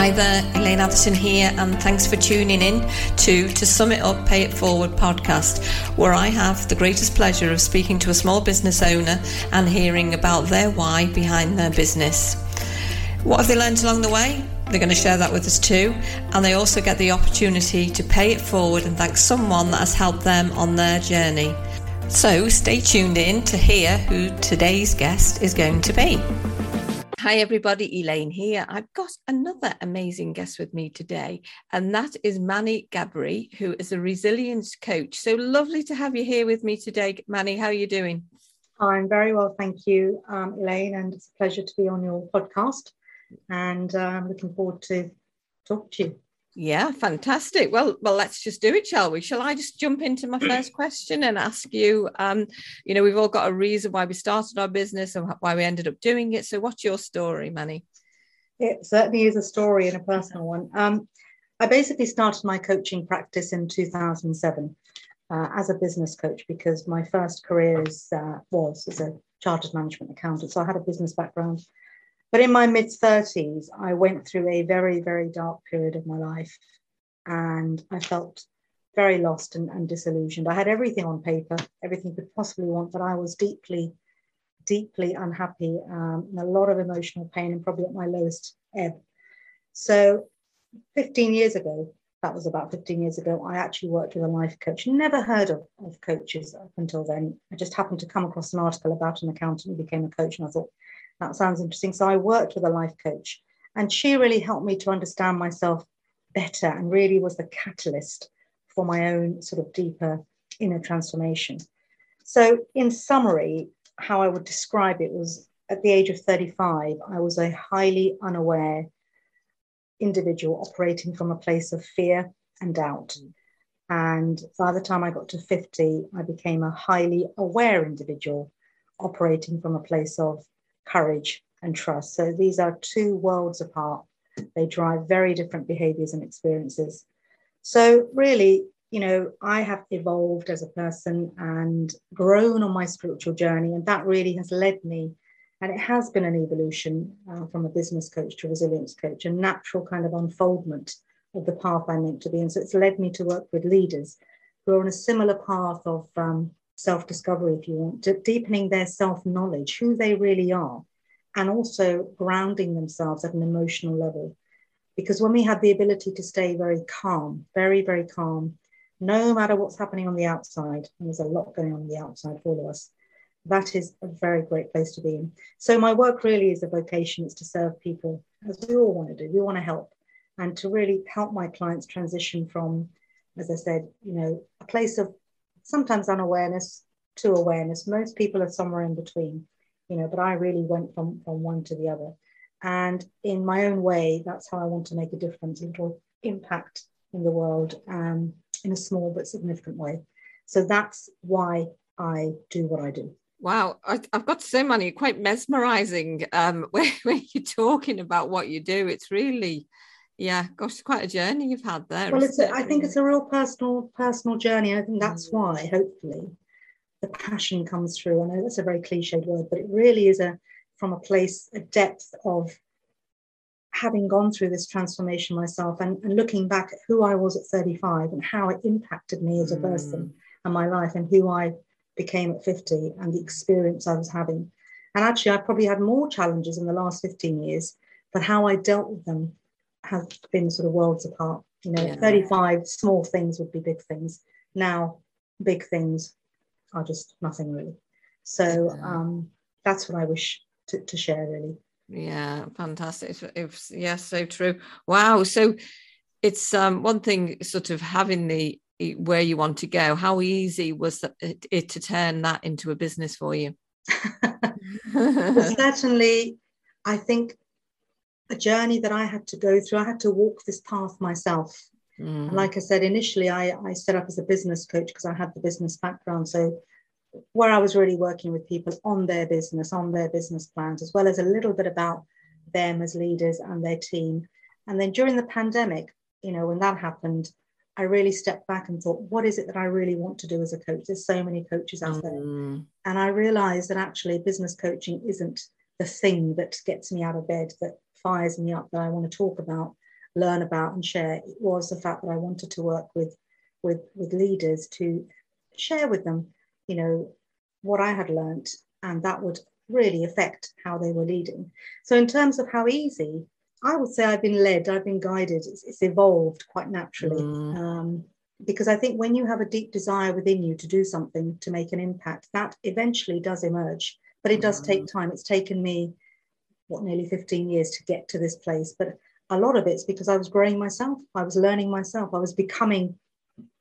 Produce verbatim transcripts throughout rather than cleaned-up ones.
Hi there, Elaine Atherton here, and thanks for tuning in to To Sum It Up, Pay It Forward podcast, where I have the greatest pleasure of speaking to a small business owner and hearing about their why behind their business. What have they learned along the way? They're going to share that with us too, and they also get the opportunity to pay it forward and thank someone that has helped them on their journey. So stay tuned in to hear who today's guest is going to be. Hi everybody, Elaine here. I've got another amazing guest with me today, and that is Manny Gabri, who is a resilience coach. So lovely to have you here with me today, Manny. How are you doing? I'm very well, thank you, um, Elaine, and it's a pleasure to be on your podcast, and I'm um, looking forward to talk to you. Yeah, fantastic. Well, well, let's just do it, shall we? Shall I just jump into my first question and ask you, um, you know, we've all got a reason why we started our business and why we ended up doing it. So what's your story, Manny? It certainly is a story and a personal one. Um, I basically started my coaching practice in two thousand seven uh, as a business coach, because my first career is, uh, was as a chartered management accountant. So I had a business background. But in my mid-thirties, I went through a very, very dark period of my life, and I felt very lost and, and disillusioned. I had everything on paper, everything you could possibly want, but I was deeply, deeply unhappy, um, and a lot of emotional pain, and probably at my lowest ebb. So fifteen years ago, that was about fifteen years ago, I actually worked with a life coach. Never heard of, of coaches up until then. I just happened to come across an article about an accountant who became a coach, and I thought, that sounds interesting. So I worked with a life coach, and she really helped me to understand myself better, and really was the catalyst for my own sort of deeper inner transformation. So in summary, how I would describe it was, at the age of thirty-five, I was a highly unaware individual operating from a place of fear and doubt. And by the time I got to fifty, I became a highly aware individual operating from a place of courage and trust. So these are two worlds apart. They drive very different behaviors and experiences. So really, you know, I have evolved as a person and grown on my spiritual journey, and that really has led me. And it has been an evolution uh, from a business coach to a resilience coach, a natural kind of unfoldment of the path I'm meant to be in. So it's led me to work with leaders who are on a similar path of um, self-discovery, if you want, to deepening their self-knowledge, who they really are, and also grounding themselves at an emotional level. Because when we have the ability to stay very calm, very, very calm, no matter what's happening on the outside, and there's a lot going on on the outside for all of us, that is a very great place to be in. So my work really is a vocation. It's to serve people, as we all want to do. We want to help, and to really help my clients transition from, as I said, you know, a place of sometimes unawareness to awareness. Most people are somewhere in between, you know, but I really went from, from one to the other. And in my own way, that's how I want to make a difference, a little impact in the world, um, in a small but significant way. So that's why I do what I do. Wow, I've got to say, Manny, quite mesmerising um, when, when you're talking about what you do. It's really... Yeah, gosh, quite a journey you've had there. Well, it's a, I think it's a real personal, personal journey. And I think that's why, hopefully, the passion comes through. I know that's a very cliched word, but it really is a from a place, a depth of having gone through this transformation myself, and, and looking back at who I was at thirty-five and how it impacted me as a person and my life, and who I became at fifty, and the experience I was having. And actually, I probably had more challenges in the last fifteen years, but how I dealt with them has been sort of worlds apart. You know, yeah. thirty-five, small things would be big things. Now, big things are just nothing really. So yeah. um, that's what I wish to, to share really. Yeah, fantastic. It's, it's, yeah, so true. Wow. So it's um, one thing sort of having the where you want to go. How easy was that, it, it to turn that into a business for you? Well, certainly, I think a journey that I had to go through. I had to walk this path myself. Mm. And like I said, initially I, I set up as a business coach because I had the business background. So where I was really working with people on their business, on their business plans, as well as a little bit about them as leaders and their team. And then during the pandemic, you know, when that happened, I really stepped back and thought, what is it that I really want to do as a coach? There's so many coaches out mm. there. And I realized that actually business coaching isn't the thing that gets me out of bed, that fires me up, that I want to talk about, learn about and share, it was the fact that I wanted to work with with with leaders to share with them, you know, what I had learned, and that would really affect how they were leading. So in terms of how easy, I would say I've been led, I've been guided, it's, it's evolved quite naturally. Mm. Um, because I think when you have a deep desire within you to do something, to make an impact, that eventually does emerge, but it does mm. take time. It's taken me, what, nearly fifteen years to get to this place. But a lot of it's because I was growing myself, I was learning myself, I was becoming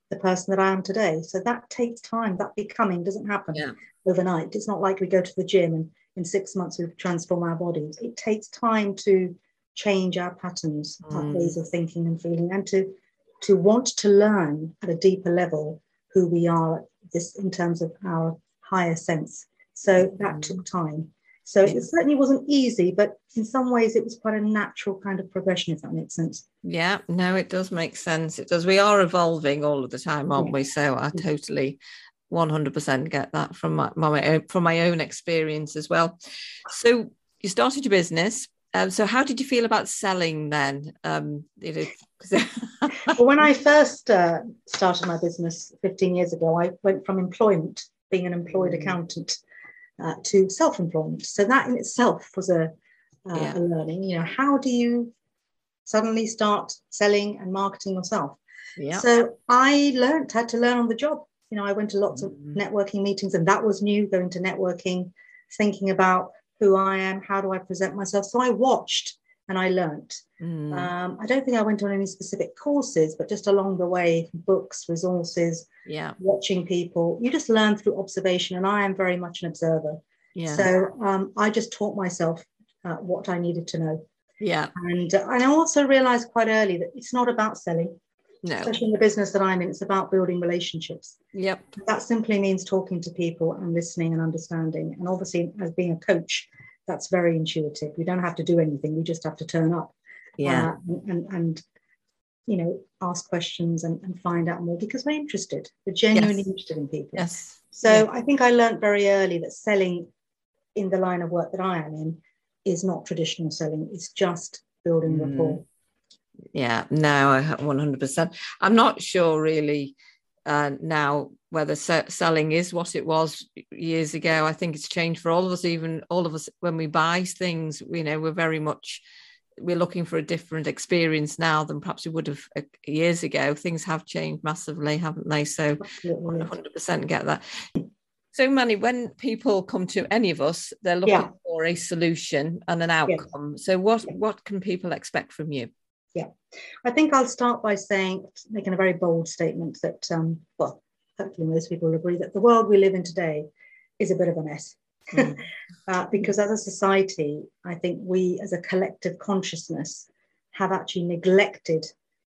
the person that I am today. So that takes time. That becoming doesn't happen yeah. overnight. It's not like we go to the gym and in six months we've transformed our bodies. It takes time to change our patterns, mm. our ways of thinking and feeling, and to to want to learn at a deeper level who we are, this in terms of our higher sense. So mm. that took time. So yeah. it certainly wasn't easy, but in some ways it was quite a natural kind of progression, if that makes sense. Yeah, no, it does make sense. It does. We are evolving all of the time, aren't yeah. we? So I totally one hundred percent get that from my, my own, from my own experience as well. So you started your business. Um, so how did you feel about selling then? Um, you know, well, when I first uh, started my business fifteen years ago, I went from employment, being an employed mm. accountant, Uh, to self-employment. So that in itself was a, uh, yeah. a learning, you know, how do you suddenly start selling and marketing yourself? Yeah. So I learned, had to learn on the job. You know, I went to lots mm-hmm. of networking meetings, and that was new, going to networking, thinking about who I am, how do I present myself? So I watched and I learned. Mm. Um, I don't think I went on any specific courses, but just along the way, books, resources, yeah. watching people. You just learn through observation, and I am very much an observer. Yeah. So um, I just taught myself uh, what I needed to know. Yeah. And, uh, and I also realised quite early that it's not about selling, no. especially in the business that I'm in. It's about building relationships. Yep. That simply means talking to people and listening and understanding. And obviously, as being a coach, that's very intuitive. We don't have to do anything. We just have to turn up. Yeah, uh, and, and, and, you know, ask questions and, and find out more, because we're interested. We're genuinely yes. interested in people. Yes. So yeah. I think I learned very early that selling in the line of work that I am in is not traditional selling. It's just building mm. rapport. Yeah, no, one hundred percent. I'm not sure really uh, now whether se- selling is what it was years ago. I think it's changed for all of us, even all of us when we buy things, you know, we're very much... we're looking for a different experience now than perhaps we would have years ago. Things have changed massively, haven't they? So absolutely. one hundred percent get that. So Manny, when people come to any of us, they're looking yeah. for a solution and an outcome. Yes. So what, yeah. what can people expect from you? Yeah, I think I'll start by saying, making a very bold statement that, um, well, hopefully most people will agree that the world we live in today is a bit of a mess. Mm. uh, because as a society, I think we as a collective consciousness have actually neglected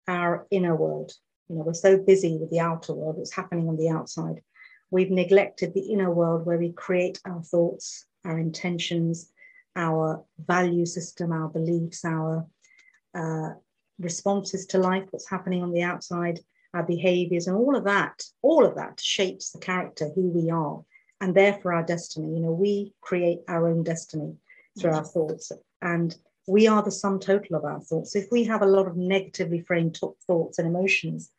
our inner world. You know, we're so busy with the outer world, what's happening on the outside. We've neglected the inner world, where we create our thoughts, our intentions, our value system, our beliefs, our uh, responses to life, what's happening on the outside, our behaviors, and all of that, all of that shapes the character, who we are. And therefore our destiny. You know, we create our own destiny through mm-hmm. our thoughts, and we are the sum total of our thoughts. So if we have a lot of negatively framed t- thoughts and emotions,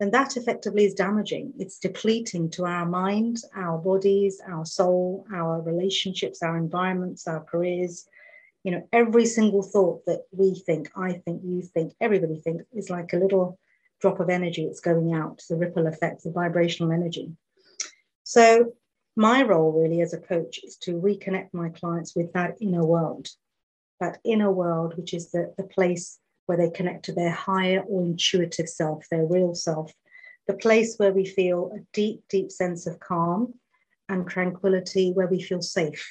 then that effectively is damaging. It's depleting to our mind, our bodies, our soul, our relationships, our environments, our careers. You know, every single thought that we think, I think, you think, everybody thinks, is like a little drop of energy that's going out, the ripple effect, the vibrational energy. So my role really as a coach is to reconnect my clients with that inner world, that inner world, which is the, the place where they connect to their higher or intuitive self, their real self, the place where we feel a deep, deep sense of calm and tranquility, where we feel safe,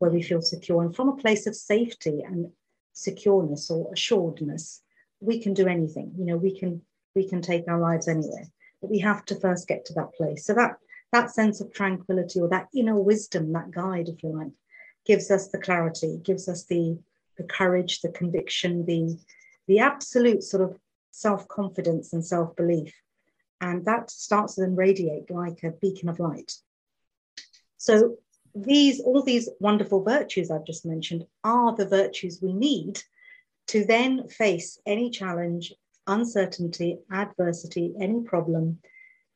where we feel secure. And from a place of safety and secureness or assuredness, we can do anything. You know, we can we can take our lives anywhere, but we have to first get to that place. So that That sense of tranquility, or that inner wisdom, that guide, if you like, gives us the clarity, gives us the, the courage, the conviction, the, the absolute sort of self-confidence and self-belief. And that starts to then radiate like a beacon of light. So these all these wonderful virtues I've just mentioned are the virtues we need to then face any challenge, uncertainty, adversity, any problem,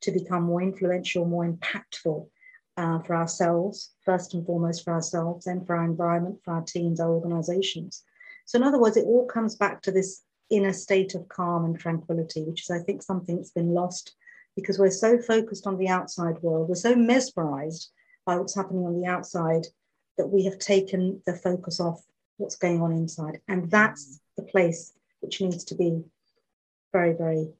to become more influential, more impactful uh, for ourselves, first and foremost for ourselves, and for our environment, for our teams, our organizations. So in other words, it all comes back to this inner state of calm and tranquility, which is, I think, something that's been lost because we're so focused on the outside world. We're so mesmerized by what's happening on the outside that we have taken the focus off what's going on inside. And that's the place which needs to be very, very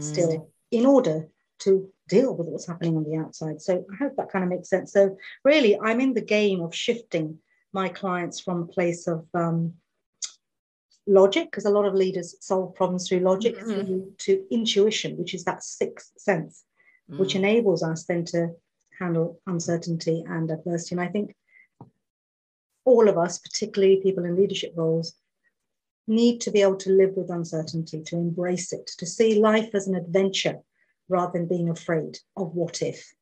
still mm. in order to deal with what's happening on the outside. So I hope that kind of makes sense. So really, I'm in the game of shifting my clients from a place of um, logic, because a lot of leaders solve problems through logic, mm-hmm. through to intuition, which is that sixth sense, mm. which enables us then to handle uncertainty and adversity. And I think all of us, particularly people in leadership roles, need to be able to live with uncertainty, to embrace it, to see life as an adventure, rather than being afraid of what if,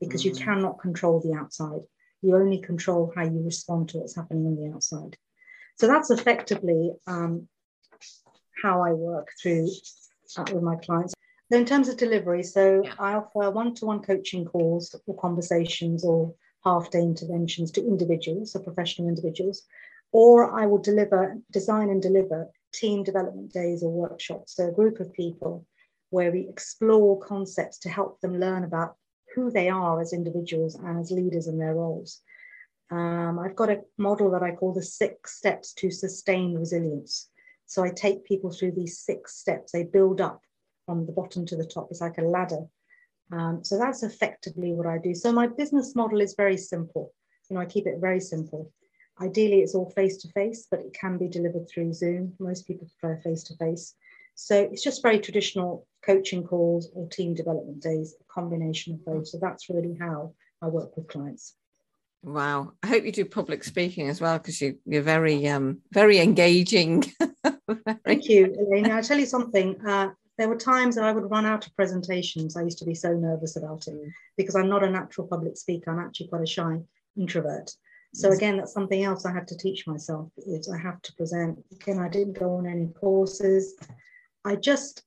because mm-hmm. you cannot control the outside. You only control how you respond to what's happening on the outside. So that's effectively um, how I work through uh, with my clients. So in terms of delivery, so yeah. I offer one-to-one coaching calls or conversations or half-day interventions to individuals, so professional individuals, or I will deliver, design and deliver team development days or workshops, so a group of people where we explore concepts to help them learn about who they are as individuals and as leaders in their roles. Um, I've got a model that I call the six steps to sustain resilience. So I take people through these six steps. They build up from the bottom to the top. It's like a ladder. Um, so that's effectively what I do. So my business model is very simple. You know, I keep it very simple. Ideally, it's all face-to-face, but it can be delivered through Zoom. Most people prefer face-to-face. So it's just very traditional coaching calls or team development days, a combination of both. So that's really how I work with clients. Wow. I hope you do public speaking as well, because you, you're very, um, very engaging. very Thank you, Elaine. I'll tell you something. Uh, there were times that I would run out of presentations. I used to be so nervous about it because I'm not a natural public speaker. I'm actually quite a shy introvert. So again, that's something else I had to teach myself, is I have to present. Again, I didn't go on any courses. I just,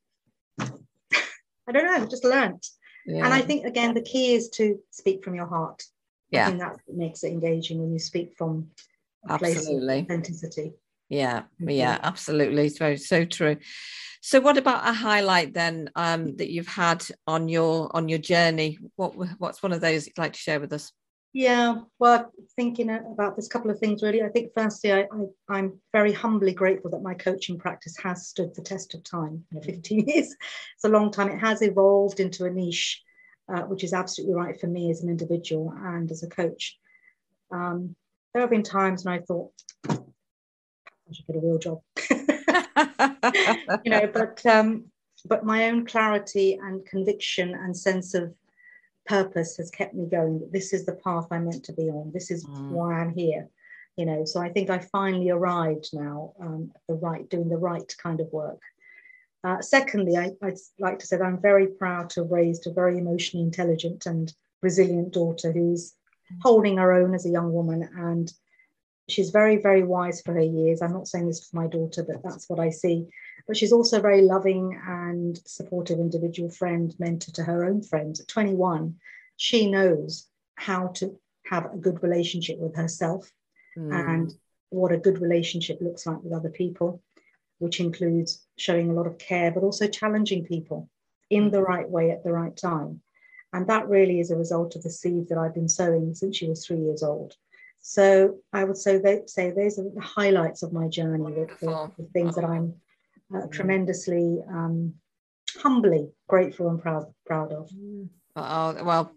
I don't know, just learnt. Yeah. And I think, again, the key is to speak from your heart. Yeah. I think that makes it engaging when you speak from a place of authenticity. Yeah, yeah, absolutely. So, so true. So what about a highlight then um, that you've had on your on your journey? What What's one of those you'd like to share with us? Yeah, well, thinking about this, couple of things, really. I think firstly, I, I, I'm very humbly grateful that my coaching practice has stood the test of time. Mm-hmm. fifteen years, it's a long time. It has evolved into a niche, uh, which is absolutely right for me as an individual and as a coach. Um, there have been times when I thought, I should get a real job. you know, but um, but my own clarity and conviction and sense of purpose has kept me going. This is the path I'm meant to be on. This is mm. why I'm here, you know. So I think I finally arrived now, um, at the right, doing the right kind of work. Uh, secondly, I, I'd like to say that I'm very proud to have raised a very emotionally intelligent and resilient daughter who's holding her own as a young woman, and she's very, very wise for her years. I'm not saying this for my daughter, but that's what I see. But she's also a very loving and supportive individual, friend, mentor to her own friends. At twenty-one, she knows how to have a good relationship with herself mm. and what a good relationship looks like with other people, which includes showing a lot of care, but also challenging people in the right way at the right time. And that really is a result of the seed that I've been sowing since she was three years old. So I would say, they, say those are the highlights of my journey, the, the, the things that I'm uh, tremendously, um, humbly grateful and proud proud of. Oh, well,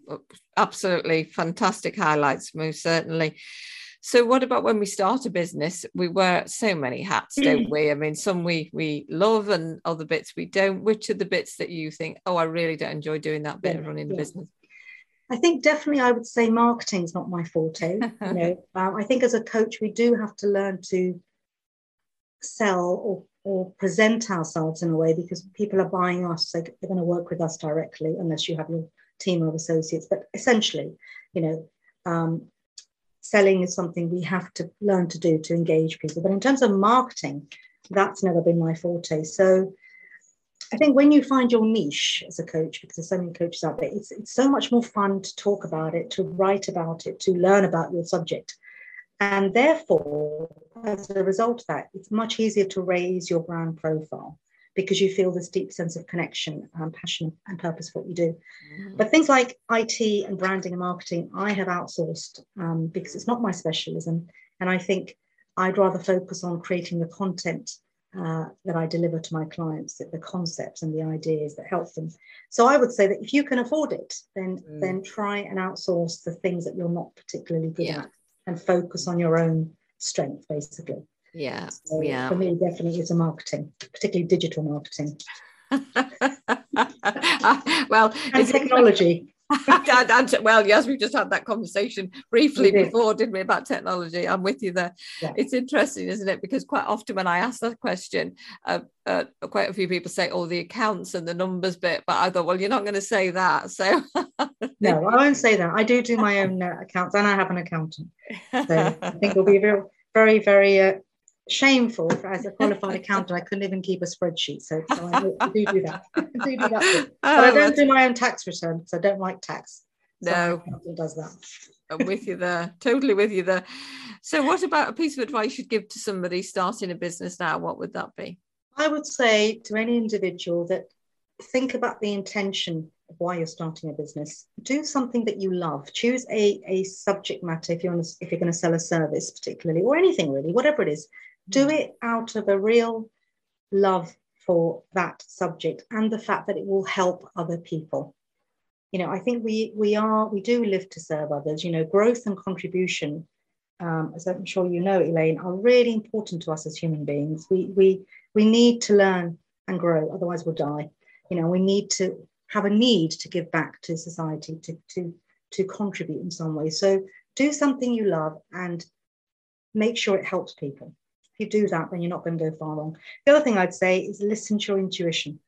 absolutely fantastic highlights, most certainly. So what about when we start a business? We wear so many hats, don't we? I mean, some we, we love and other bits we don't. Which are the bits that you think, oh, I really don't enjoy doing that bit yeah, of running yeah. the business? I think definitely I would say marketing's not my forte. You know, um, I think as a coach, we do have to learn to sell or, or present ourselves in a way, because people are buying us. So they're going to work with us directly, unless you have your team of associates. But essentially, you know, um, selling is something we have to learn to do to engage people. But in terms of marketing, that's never been my forte. So I think when you find your niche as a coach, because there's so many coaches out there, it's, it's so much more fun to talk about it, to write about it, to learn about your subject. And therefore, as a result of that, it's much easier to raise your brand profile because you feel this deep sense of connection, um, passion and purpose for what you do. Mm. But things like I T and branding and marketing, I have outsourced um, because it's not my specialism. And I think I'd rather focus on creating the content uh, that I deliver to my clients, that the concepts and the ideas that help them. So I would say that if you can afford it, then, mm. then try and outsource the things that you're not particularly good yeah. at. And focus on your own strength, basically. Yeah, so yeah. For me, definitely it's a marketing, particularly digital marketing. Well, and technology. and, and, well, yes, we just had that conversation briefly before, didn't we, about technology? I'm with you there. Yeah. It's interesting, isn't it? Because quite often when I ask that question, uh, uh, quite a few people say, "Oh, the accounts and the numbers bit," but I thought, well, you're not going to say that. So no, I won't say that. I do do my own uh, accounts, and I have an accountant. So I think it'll be real, very, very uh, shameful for, as a qualified accountant, I couldn't even keep a spreadsheet. So, so I do do that. I do do that. But oh, I don't do my own tax return because I don't like tax. So no, my accountant does that. I'm with you there. Totally with you there. So, what about a piece of advice you'd give to somebody starting a business now? What would that be? I would say to any individual that think about the intention of why you're starting a business. Do something that you love. Choose a a subject matter if you're on a, if you're going to sell a service, particularly, or anything really, whatever it is. Do it out of a real love for that subject and the fact that it will help other people. You know, I think we we are, we do live to serve others. You know, growth and contribution, um, as I'm sure you know, Elaine, are really important to us as human beings. We, we, we need to learn and grow, otherwise we'll die. You know, we need to have a need to give back to society, to, to, to contribute in some way. So do something you love and make sure it helps people. If you do that, then you're not going to go far wrong. The other thing I'd say is listen to your intuition.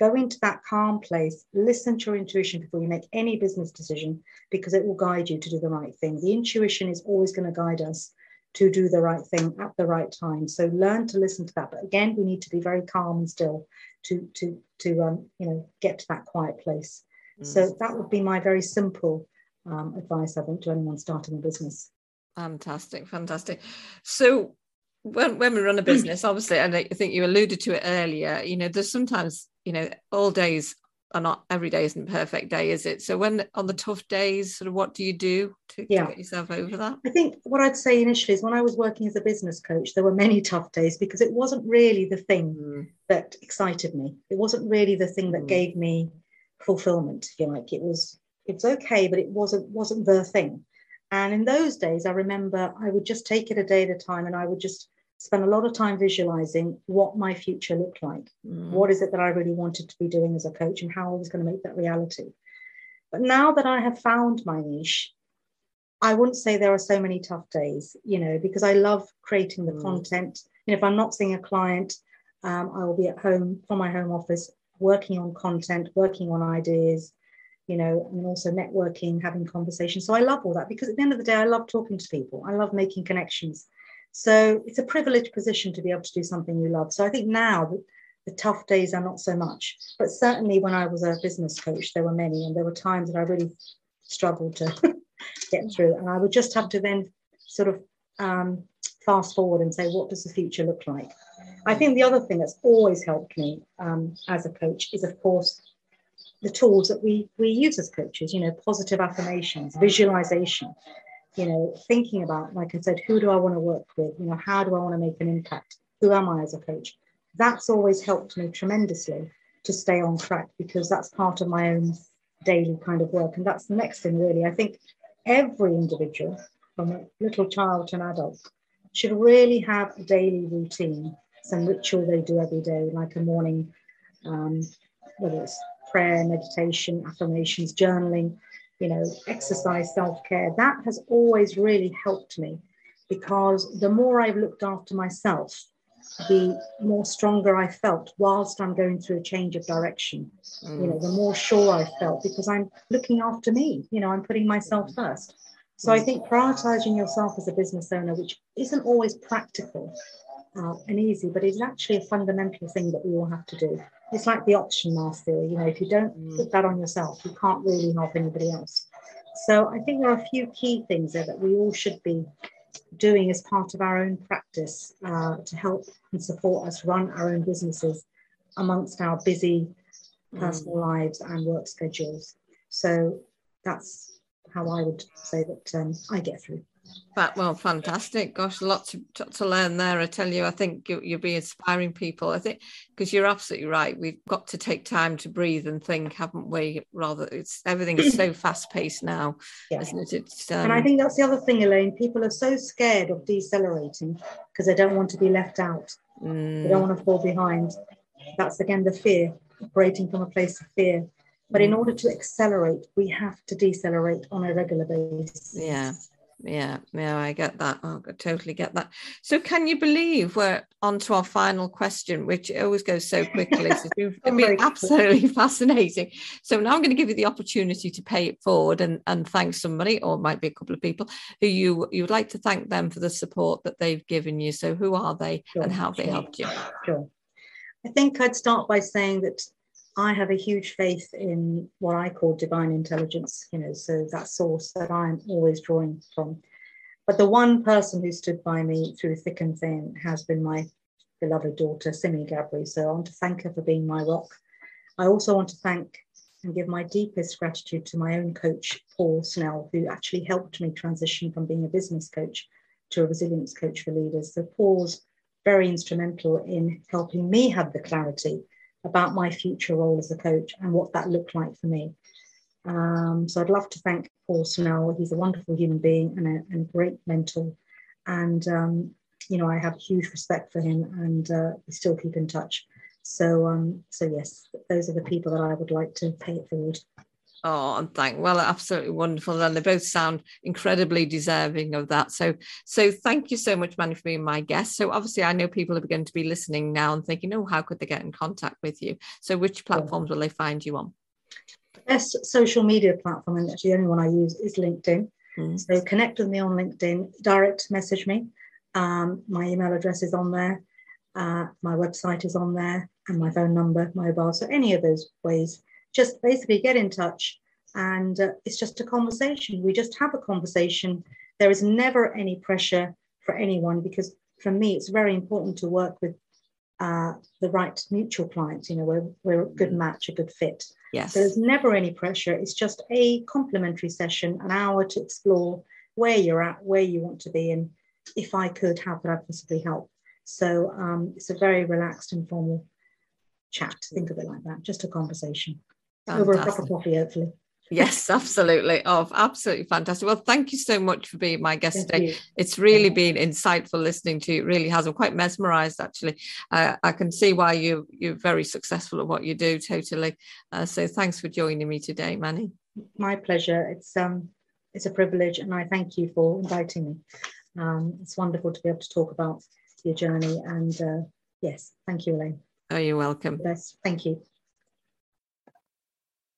Go into that calm place, listen to your intuition before you make any business decision, because it will guide you to do the right thing. The intuition is always going to guide us to do the right thing at the right time. So learn to listen to that. But again, we need to be very calm and still to to to um you know get to that quiet place. Mm. So that would be my very simple um, advice, I think, to anyone starting a business. Fantastic, fantastic. So When, when we run a business, obviously, and I think you alluded to it earlier, you know, there's sometimes, you know, all days are not, every day isn't a perfect day, is it? So when on the tough days, sort of what do you do to, yeah. to get yourself over that? I think what I'd say initially is when I was working as a business coach, there were many tough days because it wasn't really the thing mm. that excited me. It wasn't really the thing that mm. gave me fulfillment, if you like. It was, it's okay, but it wasn't wasn't the thing. And in those days, I remember I would just take it a day at a time, and I would just spend a lot of time visualizing what my future looked like. Mm. What is it that I really wanted to be doing as a coach and how I was going to make that reality. But now that I have found my niche, I wouldn't say there are so many tough days, you know, because I love creating the mm. content. You know, if I'm not seeing a client, um, I will be at home from my home office, working on content, working on ideas, you know, and also networking, having conversations. So I love all that because at the end of the day, I love talking to people. I love making connections. So it's a privileged position to be able to do something you love. So I think now the, the tough days are not so much, but certainly when I was a business coach, there were many, and there were times that I really struggled to get through. And I would just have to then sort of um, fast forward and say, what does the future look like? I think the other thing that's always helped me um, as a coach is, of course, the tools that we we use as coaches, you know, positive affirmations, visualization, you know, thinking about, like I said, who do I want to work with? You know, how do I want to make an impact? Who am I as a coach? That's always helped me tremendously to stay on track, because that's part of my own daily kind of work. And that's the next thing, really. I think every individual, from a little child to an adult, should really have a daily routine, some ritual they do every day, like a morning, um, whether it's prayer, meditation, affirmations, journaling, you know, exercise, self-care. That has always really helped me, because the more I've looked after myself, the more stronger I felt whilst I'm going through a change of direction. Mm. You know, the more sure I felt, because I'm looking after me, you know, I'm putting myself first. So I think prioritizing yourself as a business owner, which isn't always practical, out and easy, but it's actually a fundamental thing that we all have to do. It's like the option mask theory, you know, if you don't put that on yourself, you can't really help anybody else. So I think there are a few key things there that we all should be doing as part of our own practice uh, to help and support us run our own businesses amongst our busy personal mm. lives and work schedules. So that's how I would say that um, I get through. But, well, fantastic. Gosh, a lot to, to learn there, I tell you. I think you, you'll be inspiring people, I think, because you're absolutely right. We've got to take time to breathe and think, haven't we? Rather, it's everything is so fast-paced now, yeah. isn't it? It's, um... And I think that's the other thing, Elaine. People are so scared of decelerating because they don't want to be left out. Mm. They don't want to fall behind. That's, again, the fear, operating from a place of fear. But mm. in order to accelerate, we have to decelerate on a regular basis. Yeah. Yeah, yeah, I get that. Oh, I totally get that. So can you believe we're on to our final question, which always goes so quickly. So it'd be absolutely fascinating. So now I'm going to give you the opportunity to pay it forward and, and thank somebody, or it might be a couple of people who you, you would like to thank them for the support that they've given you. So who are they sure, and how have sure. they helped you? Sure. I think I'd start by saying that I have a huge faith in what I call divine intelligence, you know, so that source that I'm always drawing from. But the one person who stood by me through thick and thin has been my beloved daughter, Simi Gabri. So I want to thank her for being my rock. I also want to thank and give my deepest gratitude to my own coach, Paul Snell, who actually helped me transition from being a business coach to a resilience coach for leaders. So Paul's very instrumental in helping me have the clarity about my future role as a coach and what that looked like for me. Um, so I'd love to thank Paul Snell. He's a wonderful human being and a, and a great mentor. And, um, you know, I have huge respect for him and uh, we still keep in touch. So, um, so yes, those are the people that I would like to pay it forward. Oh, and thank, well, absolutely wonderful. And they both sound incredibly deserving of that. So, so thank you so much, Manny, for being my guest. So obviously I know people are going to be listening now and thinking, oh, how could they get in contact with you? So which platforms will they find you on? The best social media platform, and actually the only one I use, is LinkedIn. Mm. So connect with me on LinkedIn, direct message me. Um, my email address is on there. Uh, my website is on there, and my phone number, mobile. So any of those ways. Just basically get in touch, and uh, it's just a conversation. We just have a conversation. There is never any pressure for anyone, because for me, it's very important to work with uh, the right mutual clients. You know, we're, we're a good match, a good fit. Yes. There's never any pressure. It's just a complimentary session, an hour to explore where you're at, where you want to be, and if I could, how could I possibly help? So um, it's a very relaxed, informal chat. Think of it like that, just a conversation. Fantastic. Over a cup of coffee, hopefully. Yes, absolutely. Oh, absolutely fantastic. Well, thank you so much for being my guest today. It's really been insightful listening to you. It really has. I'm quite mesmerised, actually. Uh, I can see why you, you're very successful at what you do, totally. Uh, so thanks for joining me today, Manny. My pleasure. It's um, it's a privilege, and I thank you for inviting me. Um, it's wonderful to be able to talk about your journey. And uh, yes, thank you, Elaine. Oh, you're welcome. Yes, thank you.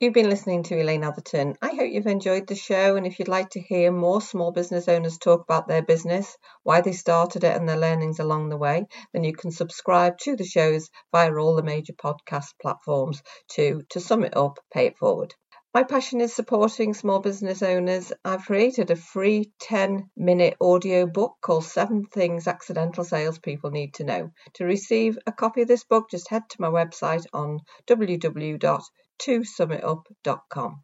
You've been listening to Elaine Atherton. I hope you've enjoyed the show, and if you'd like to hear more small business owners talk about their business, why they started it and their learnings along the way, then you can subscribe to the shows via all the major podcast platforms to To Sum It Up, Pay It Forward. My passion is supporting small business owners. I've created a free ten-minute audio book called Seven Things Accidental Salespeople Need to Know. To receive a copy of this book, just head to my website on w w w dot to sum it up dot com.